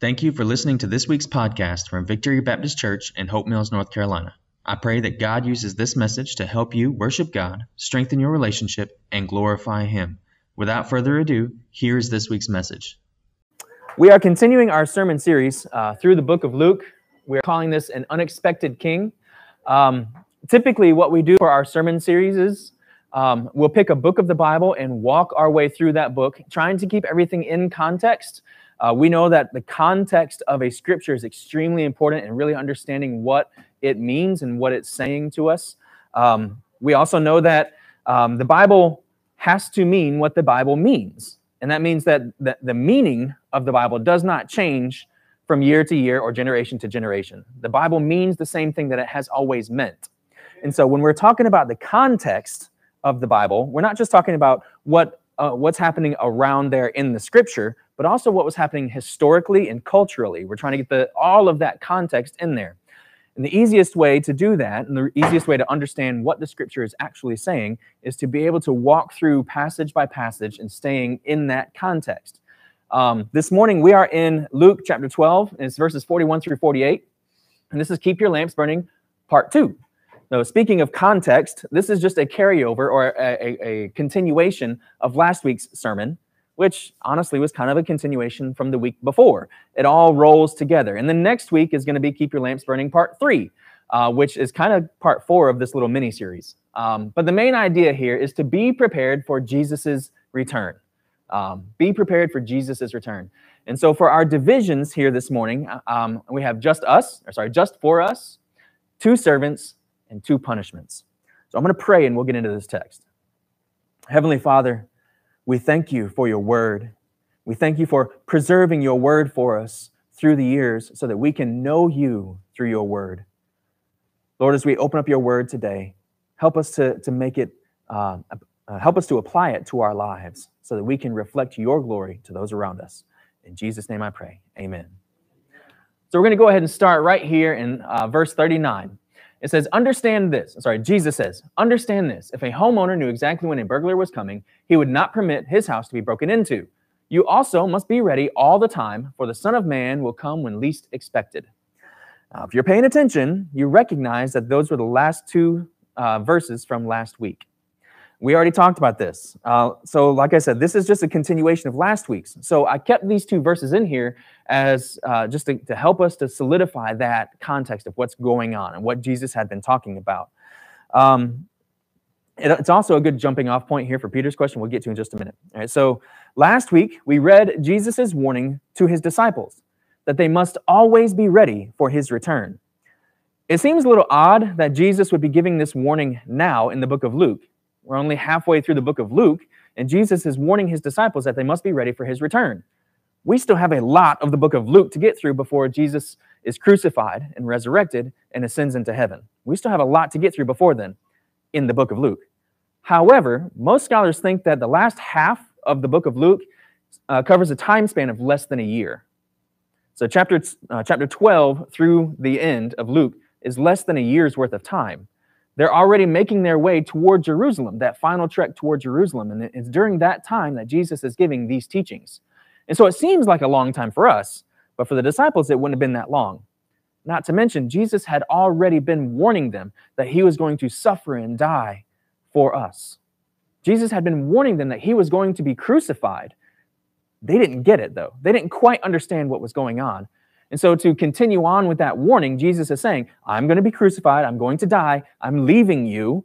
Thank you for listening to this week's podcast from Victory Baptist Church in Hope Mills, North Carolina. I pray that God uses this message to help you worship God, strengthen your relationship, and glorify Him. Without further ado, here's this week's message. We are continuing our sermon series through the book of Luke. We're calling this an Unexpected King. Typically, what we do for our sermon series is we'll pick a book of the Bible and walk our way through that book, trying to keep everything in context. We know that the context of a scripture is extremely important and really understanding what it means and what it's saying to us. We also know that the Bible has to mean what the Bible means. And that means that the meaning of the Bible does not change from year to year or generation to generation. The Bible means the same thing that it has always meant. And so when we're talking about the context of the Bible, we're not just talking about what's happening around there in the scripture, but also what was happening historically and culturally. We're trying to get all of that context in there. And the easiest way to do that, and the easiest way to understand what the scripture is actually saying, is to be able to walk through passage by passage and staying in that context. This morning we are in Luke chapter 12, and it's verses 41 through 48. And this is Keep Your Lamps Burning, part 2. Now, speaking of context, this is just a carryover or a continuation of last week's sermon, which honestly was kind of a continuation from the week before. It all rolls together. And then next week is going to be Keep Your Lamps Burning Part 3, which is kind of part 4 of this little mini-series. But the main idea here is to be prepared for Jesus' return. Be prepared for Jesus' return. And so for our divisions here this morning, we have just for us, 2 servants, and 2 punishments. So I'm going to pray and we'll get into this text. Heavenly Father, we thank you for your word. We thank you for preserving your word for us through the years so that we can know you through your word. Lord, as we open up your word today, help us to make it, help us to apply it to our lives so that we can reflect your glory to those around us. In Jesus' name I pray, amen. So we're going to go ahead and start right here in verse 39. It says, Jesus says, understand this. If a homeowner knew exactly when a burglar was coming, he would not permit his house to be broken into. You also must be ready all the time, for the Son of Man will come when least expected. Now, if you're paying attention, you recognize that those were the last 2 verses from last week. We already talked about this. So like I said, this is just a continuation of last week's. So I kept these 2 verses in here as just to help us to solidify that context of what's going on and what Jesus had been talking about. It's also a good jumping off point here for Peter's question we'll get to in just a minute. All right, so last week we read Jesus' warning to his disciples that they must always be ready for his return. It seems a little odd that Jesus would be giving this warning now in the book of Luke. We're only halfway through the book of Luke, and Jesus is warning his disciples that they must be ready for his return. We still have a lot of the book of Luke to get through before Jesus is crucified and resurrected and ascends into heaven. We still have a lot to get through before then in the book of Luke. However, most scholars think that the last half of the book of Luke covers a time span of less than a year. So chapter 12 through the end of Luke is less than a year's worth of time. They're already making their way toward Jerusalem, that final trek toward Jerusalem. And it's during that time that Jesus is giving these teachings. And so it seems like a long time for us, but for the disciples, it wouldn't have been that long. Not to mention, Jesus had already been warning them that he was going to suffer and die for us. Jesus had been warning them that he was going to be crucified. They didn't get it, though. They didn't quite understand what was going on. And so to continue on with that warning, Jesus is saying, I'm going to be crucified, I'm going to die, I'm leaving you,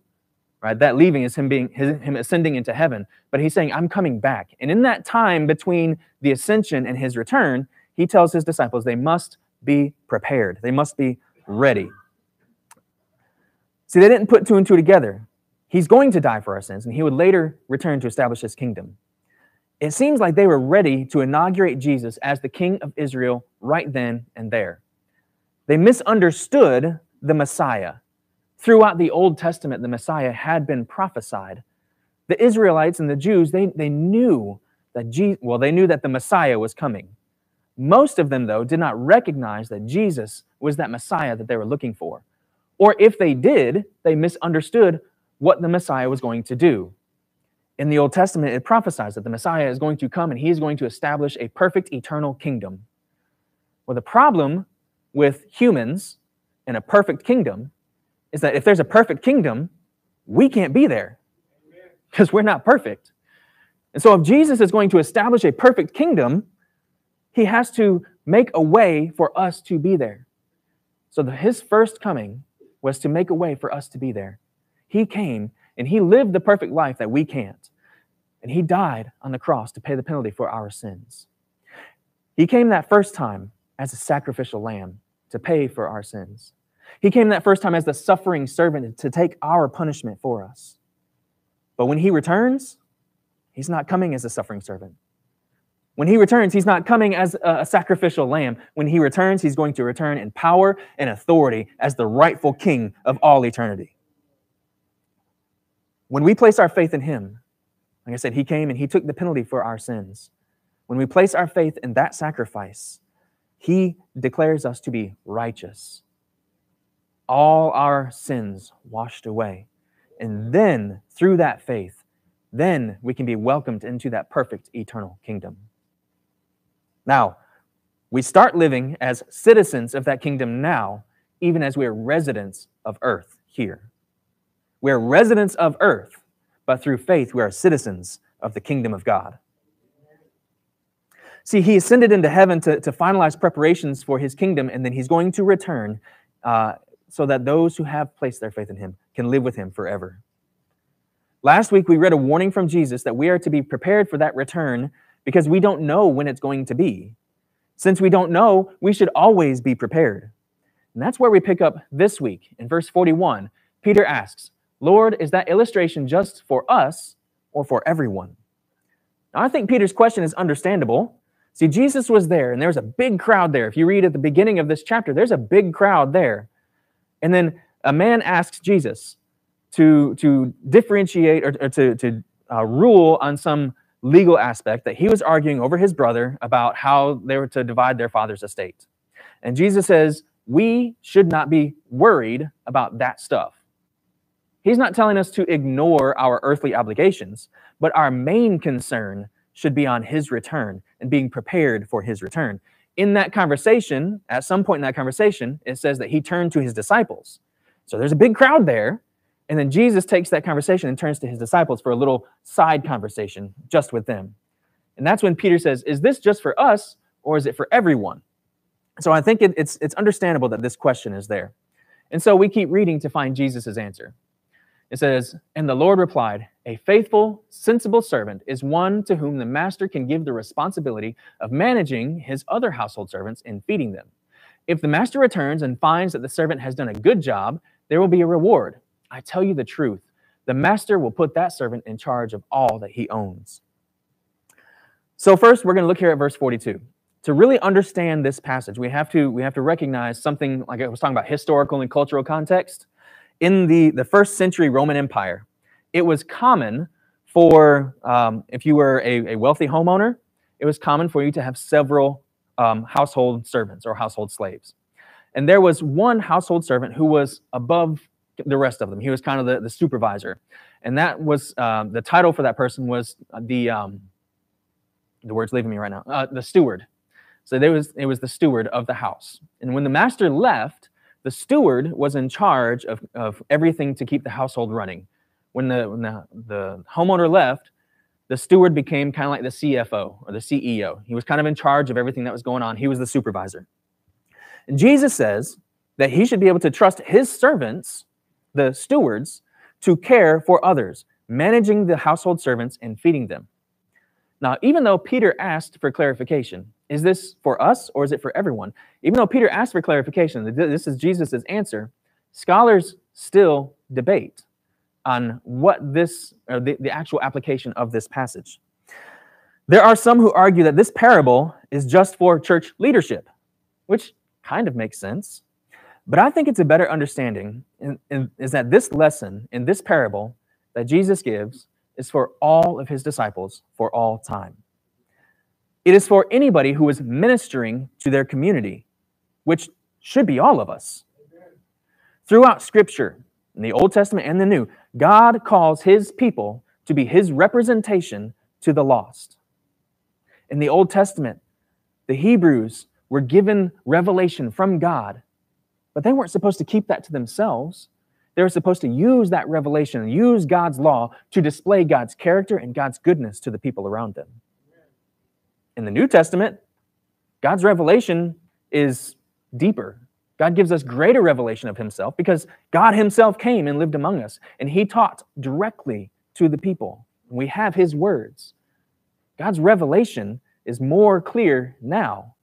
right? That leaving is him ascending into heaven. But he's saying, I'm coming back. And in that time between the ascension and his return, he tells his disciples they must be prepared. They must be ready. See, they didn't put 2 and 2 together. He's going to die for our sins, and he would later return to establish his kingdom. It seems like they were ready to inaugurate Jesus as the King of Israel right then and there. They misunderstood the Messiah. Throughout the Old Testament, the Messiah had been prophesied. The Israelites and the Jews, they knew that they knew that the Messiah was coming. Most of them, though, did not recognize that Jesus was that Messiah that they were looking for. Or if they did, they misunderstood what the Messiah was going to do. In the Old Testament, it prophesies that the Messiah is going to come and he is going to establish a perfect eternal kingdom. Well, the problem with humans in a perfect kingdom is that if there's a perfect kingdom, we can't be there because we're not perfect. And so if Jesus is going to establish a perfect kingdom, he has to make a way for us to be there. So his first coming was to make a way for us to be there. He came and he lived the perfect life that we can't. And he died on the cross to pay the penalty for our sins. He came that first time as a sacrificial lamb to pay for our sins. He came that first time as the suffering servant to take our punishment for us. But when he returns, he's not coming as a suffering servant. When he returns, he's not coming as a sacrificial lamb. When he returns, he's going to return in power and authority as the rightful king of all eternity. When we place our faith in him, like I said, he came and he took the penalty for our sins. When we place our faith in that sacrifice, he declares us to be righteous. All our sins washed away. And then, through that faith, then we can be welcomed into that perfect eternal kingdom. Now, we start living as citizens of that kingdom now, even as we are residents of earth here. We are residents of earth, but through faith we are citizens of the kingdom of God. See, he ascended into heaven to finalize preparations for his kingdom, and then he's going to return so that those who have placed their faith in him can live with him forever. Last week, we read a warning from Jesus that we are to be prepared for that return because we don't know when it's going to be. Since we don't know, we should always be prepared. And that's where we pick up this week. In verse 41, Peter asks, "Lord, is that illustration just for us or for everyone?" Now, I think Peter's question is understandable. See, Jesus was there, and there was a big crowd there. If you read at the beginning of this chapter, there's a big crowd there. And then a man asks Jesus to differentiate or to rule on some legal aspect that he was arguing over his brother about how they were to divide their father's estate. And Jesus says, we should not be worried about that stuff. He's not telling us to ignore our earthly obligations, but our main concern should be on his return and being prepared for his return. In that conversation, at some point in that conversation, it says that he turned to his disciples. So there's a big crowd there, and then Jesus takes that conversation and turns to his disciples for a little side conversation just with them. And that's when Peter says, is this just for us or is it for everyone? So I think it's understandable that this question is there. And so we keep reading to find Jesus' answer. It says, and the Lord replied, a faithful, sensible servant is one to whom the master can give the responsibility of managing his other household servants and feeding them. If the master returns and finds that the servant has done a good job, there will be a reward. I tell you the truth, the master will put that servant in charge of all that he owns. So first, we're going to look here at verse 42. To really understand this passage, we have to recognize something, like I was talking about, historical and cultural context. In the first century Roman Empire, it was common for, if you were a wealthy homeowner, it was common for you to have several household servants or household slaves. And there was one household servant who was above the rest of them. He was kind of the supervisor. And that was, the title for that person was the word's leaving me right now, the steward. So it was the steward of the house. And when the master left, the steward was in charge of everything to keep the household running. When the homeowner left, the steward became kind of like the CFO or the CEO. He was kind of in charge of everything that was going on. He was the supervisor. And Jesus says that he should be able to trust his servants, the stewards, to care for others, managing the household servants and feeding them. Now, even though Peter asked for clarification, is this for us or is it for everyone? Even though Peter asked for clarification, this is Jesus' answer, scholars still debate on what this, or the actual application of this passage. There are some who argue that this parable is just for church leadership, which kind of makes sense. But I think it's a better understanding is that this lesson in this parable that Jesus gives is for all of his disciples for all time. It is for anybody who is ministering to their community, which should be all of us. Throughout Scripture, in the Old Testament and the New, God calls his people to be his representation to the lost. In the Old Testament, the Hebrews were given revelation from God, but they weren't supposed to keep that to themselves. They were supposed to use that revelation and use God's law to display God's character and God's goodness to the people around them. In the New Testament, God's revelation is deeper. God gives us greater revelation of himself because God himself came and lived among us, and he taught directly to the people. We have his words. God's revelation is more clear now.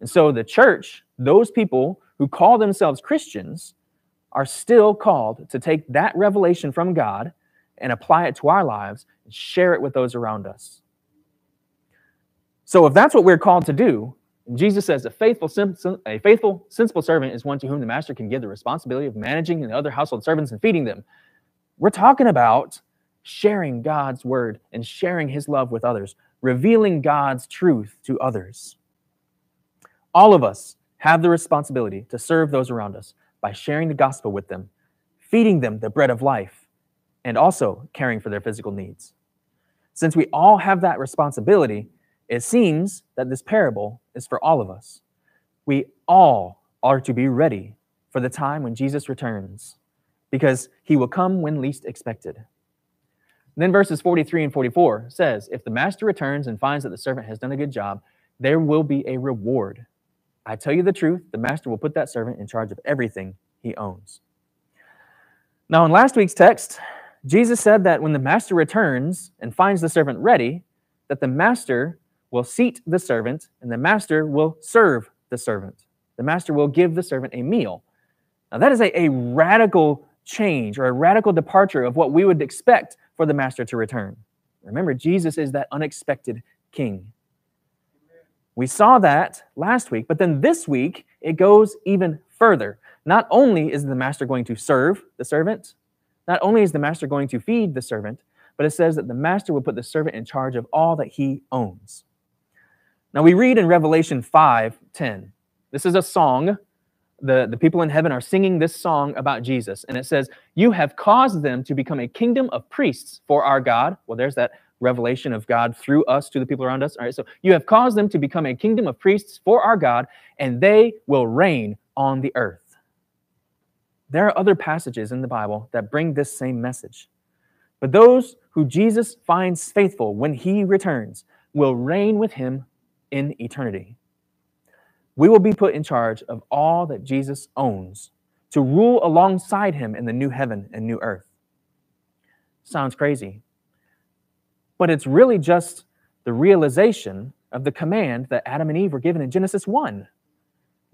And so the church, those people who call themselves Christians, are still called to take that revelation from God and apply it to our lives and share it with those around us. So if that's what we're called to do, Jesus says a faithful, sensible servant is one to whom the master can give the responsibility of managing and other household servants and feeding them. We're talking about sharing God's word and sharing his love with others, revealing God's truth to others. All of us have the responsibility to serve those around us by sharing the gospel with them, feeding them the bread of life, and also caring for their physical needs. Since we all have that responsibility, it seems that this parable is for all of us. We all are to be ready for the time when Jesus returns, because he will come when least expected. And then verses 43 and 44 says, if the master returns and finds that the servant has done a good job, there will be a reward. I tell you the truth, the master will put that servant in charge of everything he owns. Now, in last week's text, Jesus said that when the master returns and finds the servant ready, that the master will seat the servant and the master will serve the servant. The master will give the servant a meal. Now, that is a radical change or a radical departure of what we would expect for the master to return. Remember, Jesus is that unexpected king. We saw that last week, but then this week it goes even further. Not only is the master going to serve the servant, not only is the master going to feed the servant, but it says that the master will put the servant in charge of all that he owns. Now we read in Revelation 5:10. This is a song. The people in heaven are singing this song about Jesus. And it says, you have caused them to become a kingdom of priests for our God. Well, there's that revelation of God through us to the people around us. All right, so you have caused them to become a kingdom of priests for our God, and they will reign on the earth. There are other passages in the Bible that bring this same message. But those who Jesus finds faithful when he returns will reign with him in eternity. We will be put in charge of all that Jesus owns to rule alongside him in the new heaven and new earth. Sounds crazy, but it's really just the realization of the command that Adam and Eve were given in Genesis 1.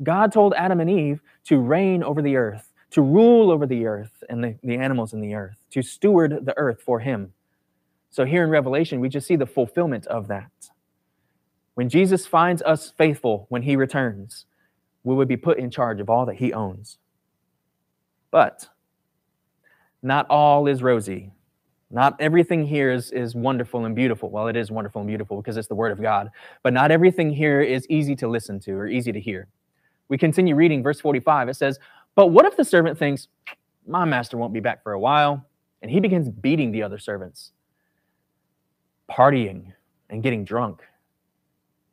God told Adam and Eve to reign over the earth, to rule over the earth and the animals in the earth, to steward the earth for him. So here in Revelation, we just see the fulfillment of that. When Jesus finds us faithful, when he returns, we will be put in charge of all that he owns. But not all is rosy. Not everything here is wonderful and beautiful. Well, it is wonderful and beautiful because it's the word of God. But not everything here is easy to listen to or easy to hear. We continue reading verse 45. It says, but what if the servant thinks, my master won't be back for a while, and he begins beating the other servants, partying and getting drunk?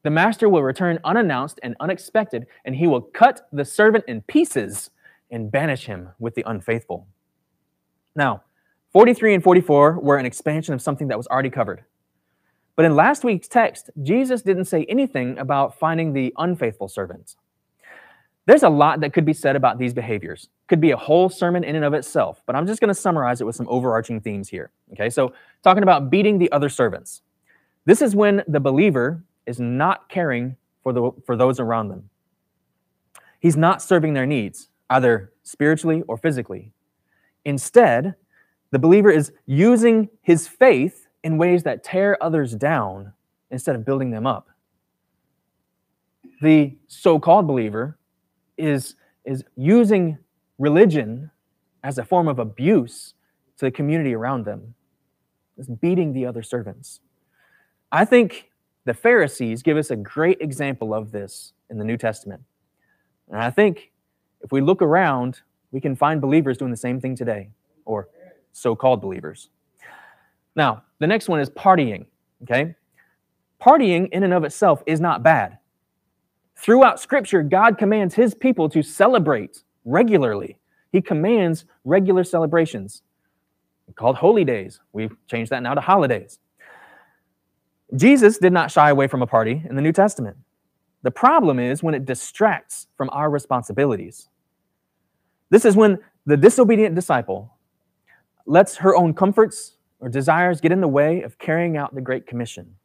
The master will return unannounced and unexpected, and he will cut the servant in pieces and banish him with the unfaithful. Now, 43 and 44 were an expansion of something that was already covered. But in last week's text, Jesus didn't say anything about finding the unfaithful servant. There's a lot that could be said about these behaviors. Could be a whole sermon in and of itself, but I'm just going to summarize it with some overarching themes here. Okay, so talking about beating the other servants. This is when the believer is not caring for those around them. He's not serving their needs, either spiritually or physically. Instead, the believer is using his faith in ways that tear others down instead of building them up. The so-called believer is using religion as a form of abuse to the community around them. It's beating the other servants. I think the Pharisees give us a great example of this in the New Testament. And I think if we look around, we can find believers doing the same thing today, or so-called believers. Now, the next one is partying, okay? Partying in and of itself is not bad. Throughout Scripture, God commands his people to celebrate regularly. He commands regular celebrations called holy days. We've changed that now to holidays. Jesus did not shy away from a party in the New Testament. The problem is when it distracts from our responsibilities. This is when the disobedient disciple lets her own comforts or desires get in the way of carrying out the Great Commission.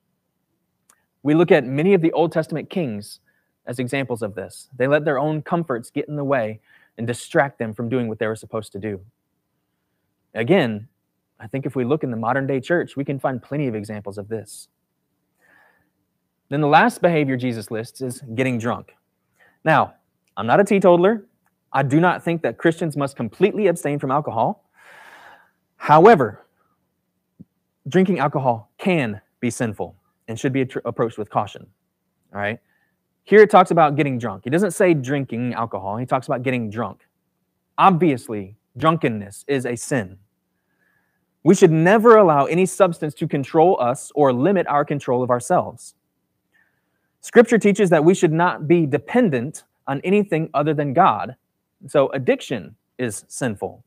We look at many of the Old Testament kings as examples of this. They let their own comforts get in the way and distract them from doing what they were supposed to do. Again, I think if we look in the modern day church, we can find plenty of examples of this. Then the last behavior Jesus lists is getting drunk. Now, I'm not a teetotaler. I do not think that Christians must completely abstain from alcohol. However, drinking alcohol can be sinful and should be approached with caution. All right. Here it talks about getting drunk. He doesn't say drinking alcohol. He talks about getting drunk. Obviously, drunkenness is a sin. We should never allow any substance to control us or limit our control of ourselves. Scripture teaches that we should not be dependent on anything other than God. So addiction is sinful.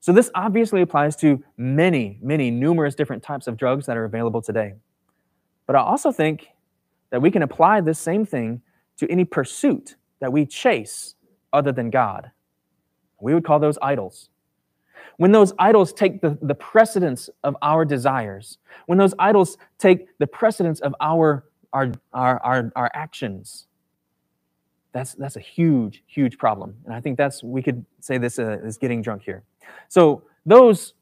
So this obviously applies to many, many numerous different types of drugs that are available today. But I also think that we can apply this same thing to any pursuit that we chase other than God. We would call those idols. When those idols take the precedence of our desires, when those idols take the precedence of our actions, that's a huge, huge problem. And I think we could say this is getting drunk here. So those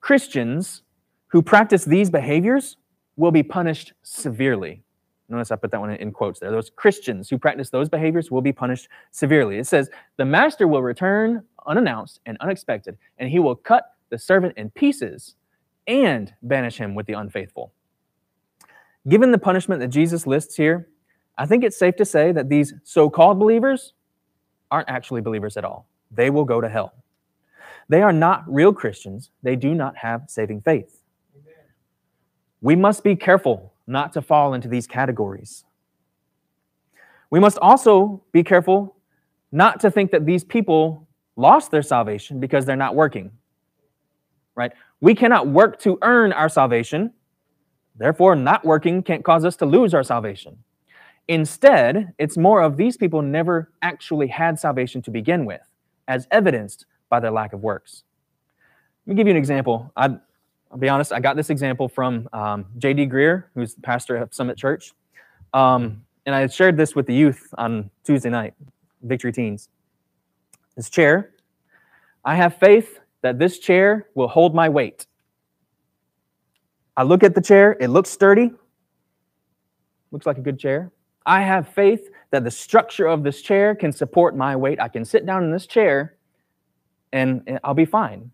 Christians who practice these behaviors will be punished severely. Notice I put that one in quotes there. Those Christians who practice those behaviors will be punished severely. It says, the master will return unannounced and unexpected, and he will cut the servant in pieces and banish him with the unfaithful. Given the punishment that Jesus lists here, I think it's safe to say that these so-called believers aren't actually believers at all. They will go to hell. They are not real Christians. They do not have saving faith. Amen. We must be careful not to fall into these categories. We must also be careful not to think that these people lost their salvation because they're not working, right? We cannot work to earn our salvation. Therefore, not working can't cause us to lose our salvation. Instead, it's more of these people never actually had salvation to begin with, as evidenced by their lack of works. Let me give you an example. I'll be honest, I got this example from J.D. Greer, who's the pastor of Summit Church. And I shared this with the youth on Tuesday night, Victory Teens. This chair, I have faith that this chair will hold my weight. I look at the chair, it looks sturdy, looks like a good chair. I have faith that the structure of this chair can support my weight. I can sit down in this chair and I'll be fine.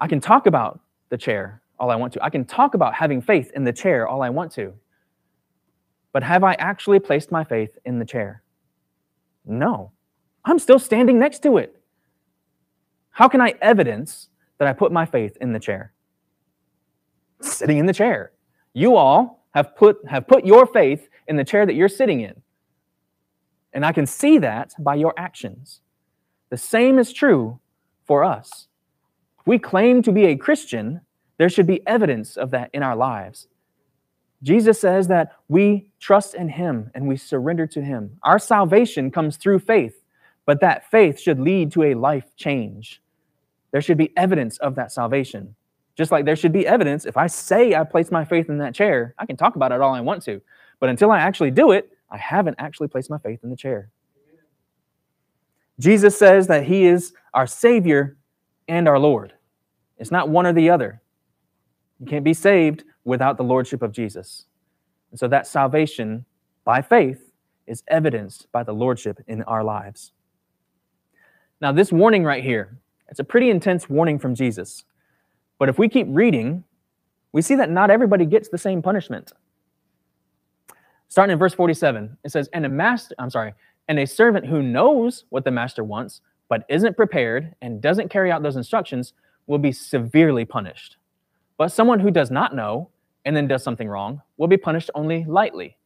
I can talk about the chair all I want to. I can talk about having faith in the chair all I want to. But have I actually placed my faith in the chair? No. I'm still standing next to it. How can I evidence that I put my faith in the chair? Sitting in the chair. You all have put your faith in the chair that you're sitting in. And I can see that by your actions. The same is true for us. If we claim to be a Christian, there should be evidence of that in our lives. Jesus says that we trust in him and we surrender to him. Our salvation comes through faith, but that faith should lead to a life change. There should be evidence of that salvation. Just like there should be evidence, if I say I place my faith in that chair, I can talk about it all I want to. But until I actually do it, I haven't actually placed my faith in the chair. Jesus says that he is our Savior and our Lord. It's not one or the other. You can't be saved without the Lordship of Jesus. And so that salvation by faith is evidenced by the Lordship in our lives. Now, this warning right here, it's a pretty intense warning from Jesus. But if we keep reading, we see that not everybody gets the same punishment. Starting in verse 47, it says, and a servant who knows what the master wants, but isn't prepared and doesn't carry out those instructions will be severely punished. But someone who does not know and then does something wrong will be punished only lightly.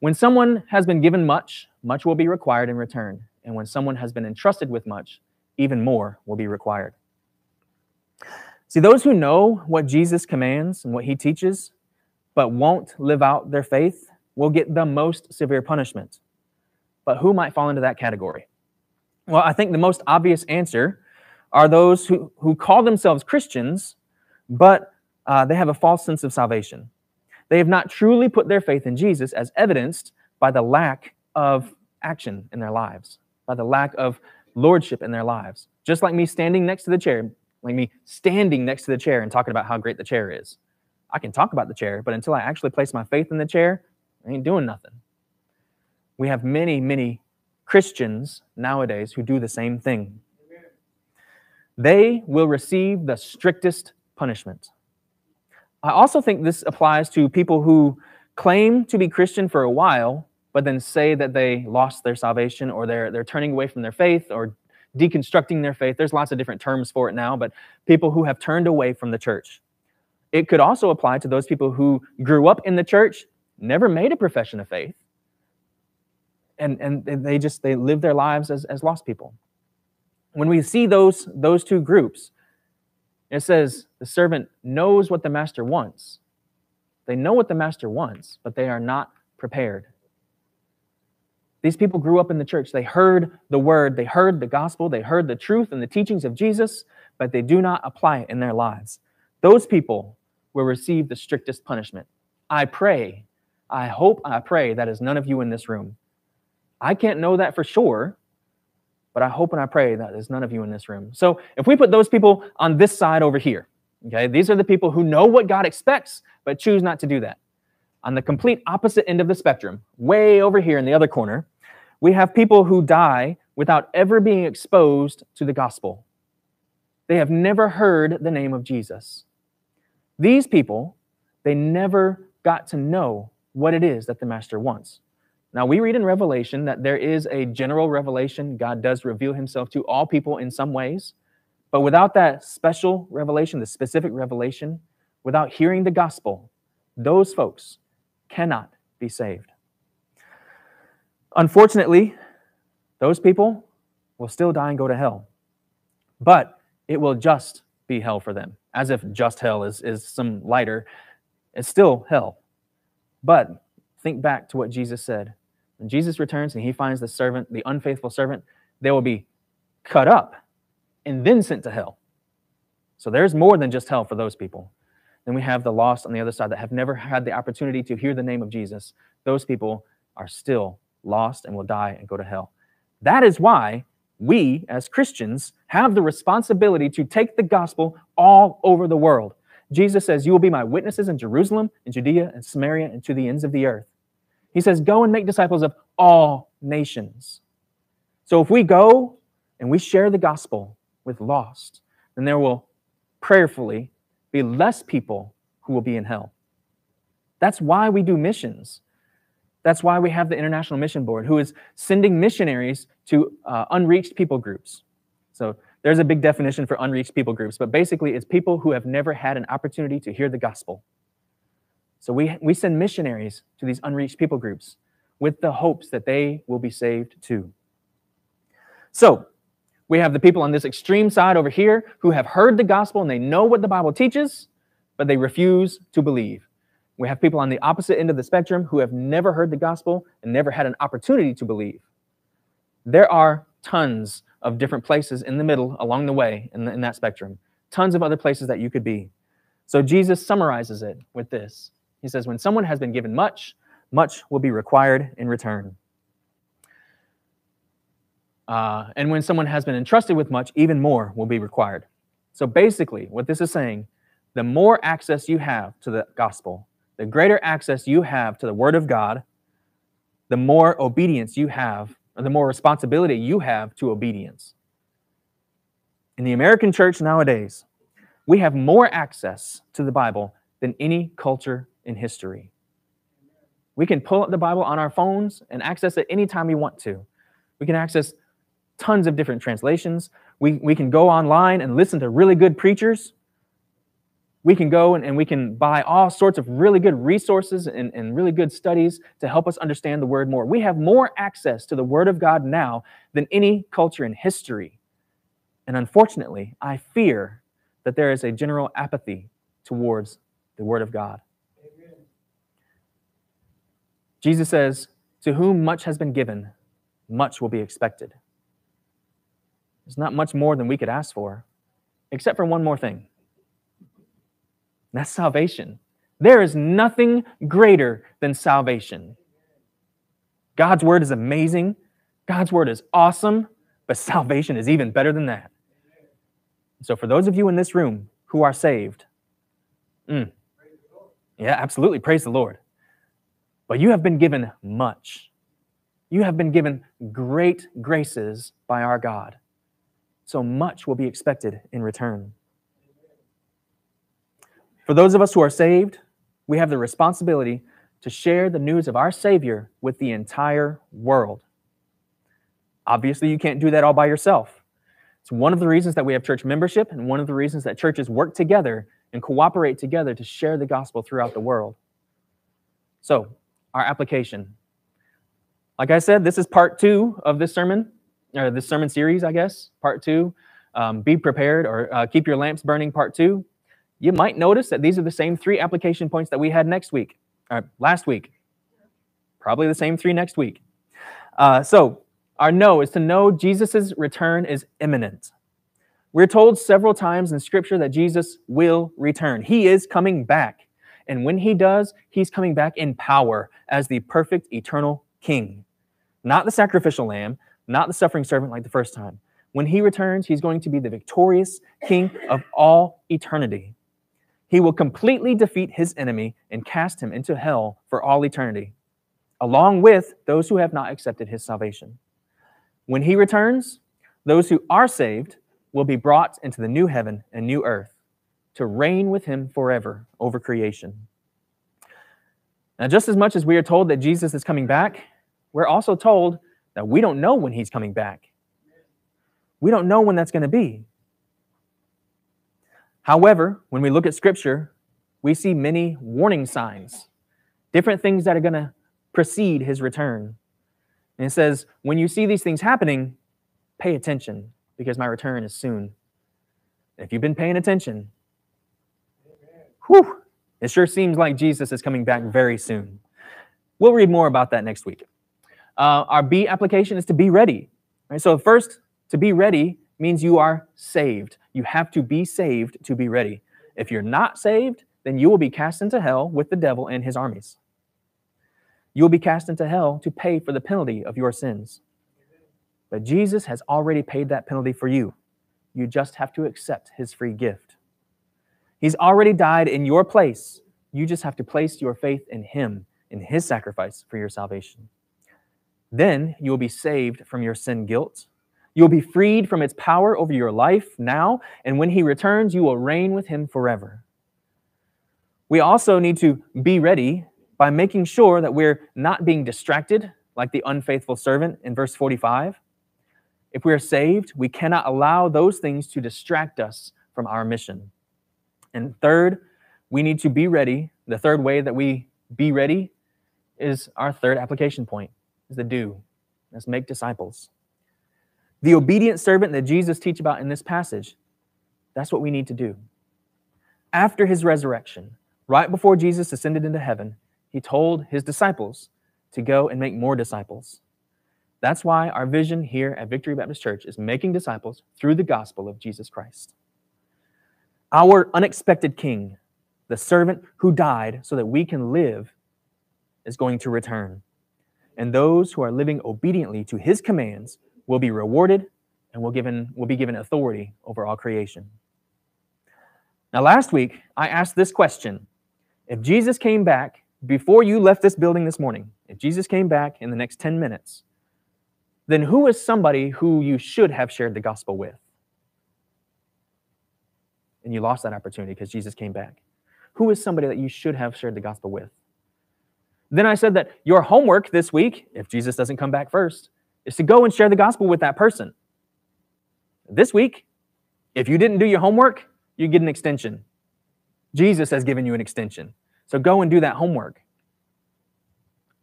When someone has been given much, much will be required in return. And when someone has been entrusted with much, even more will be required. See, those who know what Jesus commands and what he teaches, but won't live out their faith, will get the most severe punishment. But who might fall into that category? Well, I think the most obvious answer are those who call themselves Christians, but they have a false sense of salvation. They have not truly put their faith in Jesus, as evidenced by the lack of action in their lives, by the lack of lordship in their lives. Just like me standing next to the chair, and talking about how great the chair is. I can talk about the chair, but until I actually place my faith in the chair, I ain't doing nothing. We have many, many Christians nowadays who do the same thing. They will receive the strictest punishment. I also think this applies to people who claim to be Christian for a while, but then say that they lost their salvation, or they're turning away from their faith, or deconstructing their faith. There's lots of different terms for it now, but people who have turned away from the church. It could also apply to those people who grew up in the church, never made a profession of faith, and they live their lives as lost people. When we see those two groups, it says the servant knows what the master wants. They know what the master wants, but they are not prepared. These people grew up in the church. They heard the word. They heard the gospel. They heard the truth and the teachings of Jesus, but they do not apply it in their lives. Those people will receive the strictest punishment. I pray that is none of you in this room. I can't know that for sure, but I hope and I pray that there's none of you in this room. So if we put those people on this side over here, okay, these are the people who know what God expects, but choose not to do that. On the complete opposite end of the spectrum, way over here in the other corner, we have people who die without ever being exposed to the gospel. They have never heard the name of Jesus. These people, they never got to know what it is that the master wants. Now, we read in Revelation that there is a general revelation. God does reveal himself to all people in some ways. But without that special revelation, the specific revelation, without hearing the gospel, those folks cannot be saved. Unfortunately, those people will still die and go to hell. But it will just be hell for them. As if just hell is some lighter. It's still hell. But think back to what Jesus said. When Jesus returns and he finds the servant, the unfaithful servant, they will be cut up and then sent to hell. So there's more than just hell for those people. Then we have the lost on the other side that have never had the opportunity to hear the name of Jesus. Those people are still lost and will die and go to hell. That is why we, as Christians, have the responsibility to take the gospel all over the world. Jesus says, "You will be my witnesses in Jerusalem, in Judea, and Samaria, and to the ends of the earth." He says, "Go and make disciples of all nations." So if we go and we share the gospel with lost, then there will prayerfully be less people who will be in hell. That's why we do missions. That's why we have the International Mission Board, who is sending missionaries to unreached people groups. So there's a big definition for unreached people groups, but basically it's people who have never had an opportunity to hear the gospel. So we send missionaries to these unreached people groups with the hopes that they will be saved too. So we have the people on this extreme side over here who have heard the gospel and they know what the Bible teaches, but they refuse to believe. We have people on the opposite end of the spectrum who have never heard the gospel and never had an opportunity to believe. There are tons of different places in the middle, along the way, in that spectrum. Tons of other places that you could be. So Jesus summarizes it with this. He says, when someone has been given much, much will be required in return. And when someone has been entrusted with much, even more will be required. So basically, what this is saying, the more access you have to the gospel, the greater access you have to the Word of God, the more obedience you have, or the more responsibility you have to obedience. In the American church nowadays, we have more access to the Bible than any culture in history. We can pull up the Bible on our phones and access it anytime we want to. We can access tons of different translations. We can go online and listen to really good preachers. We can go and we can buy all sorts of really good resources and really good studies to help us understand the word more. We have more access to the word of God now than any culture in history. And unfortunately, I fear that there is a general apathy towards the word of God. Amen. Jesus says, "To whom much has been given, much will be expected." There's not much more than we could ask for, except for one more thing. That's salvation. There is nothing greater than salvation. God's word is amazing. God's word is awesome, but salvation is even better than that. So for those of you in this room who are saved, yeah, absolutely, praise the Lord. But you have been given much. You have been given great graces by our God. So much will be expected in return. For those of us who are saved, we have the responsibility to share the news of our Savior with the entire world. Obviously, you can't do that all by yourself. It's one of the reasons that we have church membership and one of the reasons that churches work together and cooperate together to share the gospel throughout the world. So, our application. Like I said, this is part 2 of this sermon, or this sermon series, I guess, part 2. Be prepared, or keep your lamps burning, part 2. You might notice that these are the same 3 application points that we had last week. Probably the same 3 next week. So our know is to know Jesus' return is imminent. We're told several times in Scripture that Jesus will return. He is coming back. And when he does, he's coming back in power as the perfect eternal king. Not the sacrificial lamb, not the suffering servant like the first time. When he returns, he's going to be the victorious king of all eternity. He will completely defeat his enemy and cast him into hell for all eternity, along with those who have not accepted his salvation. When he returns, those who are saved will be brought into the new heaven and new earth to reign with him forever over creation. Now, just as much as we are told that Jesus is coming back, we're also told that we don't know when he's coming back. We don't know when that's going to be. However, when we look at Scripture, we see many warning signs, different things that are going to precede his return. And it says, when you see these things happening, pay attention, because my return is soon. If you've been paying attention, whew, it sure seems like Jesus is coming back very soon. We'll read more about that next week. Our B application is to be ready. Right, so first, to be ready means you are saved. You have to be saved to be ready. If you're not saved, then you will be cast into hell with the devil and his armies. You will be cast into hell to pay for the penalty of your sins. But Jesus has already paid that penalty for you. You just have to accept his free gift. He's already died in your place. You just have to place your faith in him, in his sacrifice for your salvation. Then you will be saved from your sin guilt. You'll be freed from its power over your life now, and when he returns, you will reign with him forever. We also need to be ready by making sure that we're not being distracted like the unfaithful servant in verse 45. If we are saved, we cannot allow those things to distract us from our mission. And third, we need to be ready. The third way that we be ready is our third application point, is the do. Let's make disciples. The obedient servant that Jesus teaches about in this passage, that's what we need to do. After his resurrection, right before Jesus ascended into heaven, he told his disciples to go and make more disciples. That's why our vision here at Victory Baptist Church is making disciples through the gospel of Jesus Christ. Our unexpected King, the servant who died so that we can live, is going to return. And those who are living obediently to his commands will be rewarded and will be given authority over all creation. Now, last week, I asked this question. If Jesus came back before you left this building this morning, if Jesus came back in the next 10 minutes, then who is somebody who you should have shared the gospel with? And you lost that opportunity because Jesus came back. Who is somebody that you should have shared the gospel with? Then I said that your homework this week, if Jesus doesn't come back first, is to go and share the gospel with that person. This week, if you didn't do your homework, you get an extension. Jesus has given you an extension. So go and do that homework.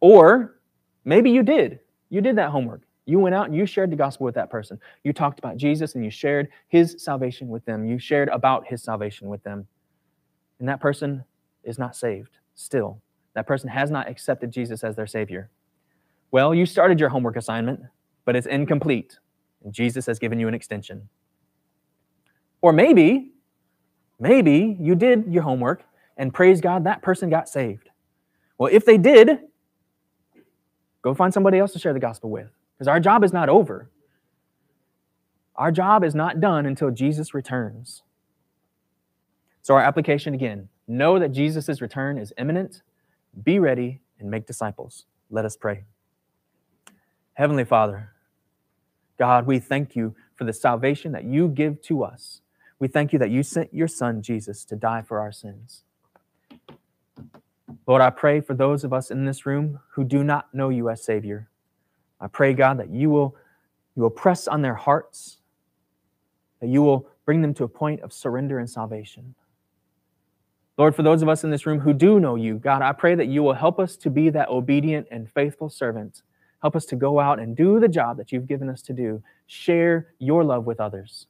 Or maybe you did. You did that homework. You went out and you shared the gospel with that person. You talked about Jesus and you shared his salvation with them. You shared about his salvation with them. And that person is not saved still. That person has not accepted Jesus as their Savior. Well, you started your homework assignment, but it's incomplete. And Jesus has given you an extension. Or maybe you did your homework and praise God, that person got saved. Well, if they did, go find somebody else to share the gospel with, because our job is not over. Our job is not done until Jesus returns. So our application again, know that Jesus' return is imminent. Be ready and make disciples. Let us pray. Heavenly Father, God, we thank you for the salvation that you give to us. We thank you that you sent your Son, Jesus, to die for our sins. Lord, I pray for those of us in this room who do not know you as Savior. I pray, God, that you will press on their hearts, that you will bring them to a point of surrender and salvation. Lord, for those of us in this room who do know you, God, I pray that you will help us to be that obedient and faithful servant. Help us to go out and do the job that you've given us to do. Share your love with others.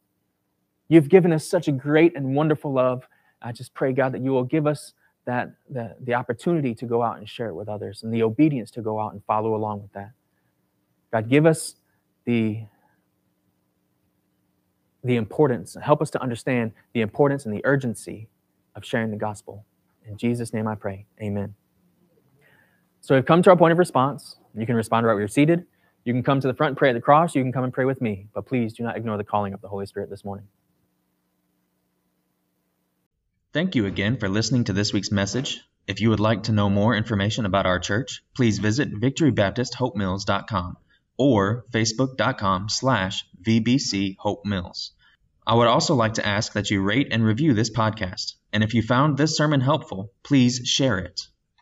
You've given us such a great and wonderful love. I just pray, God, that you will give us the opportunity to go out and share it with others and the obedience to go out and follow along with that. God, give us the importance. Help us to understand the importance and the urgency of sharing the gospel. In Jesus' name I pray, amen. So we've come to our point of response. You can respond right where you're seated. You can come to the front and pray at the cross. You can come and pray with me, but please do not ignore the calling of the Holy Spirit this morning. Thank you again for listening to this week's message. If you would like to know more information about our church, please visit victorybaptisthopemills.com or facebook.com/VBC Hope Mills. I would also like to ask that you rate and review this podcast. And if you found this sermon helpful, please share it.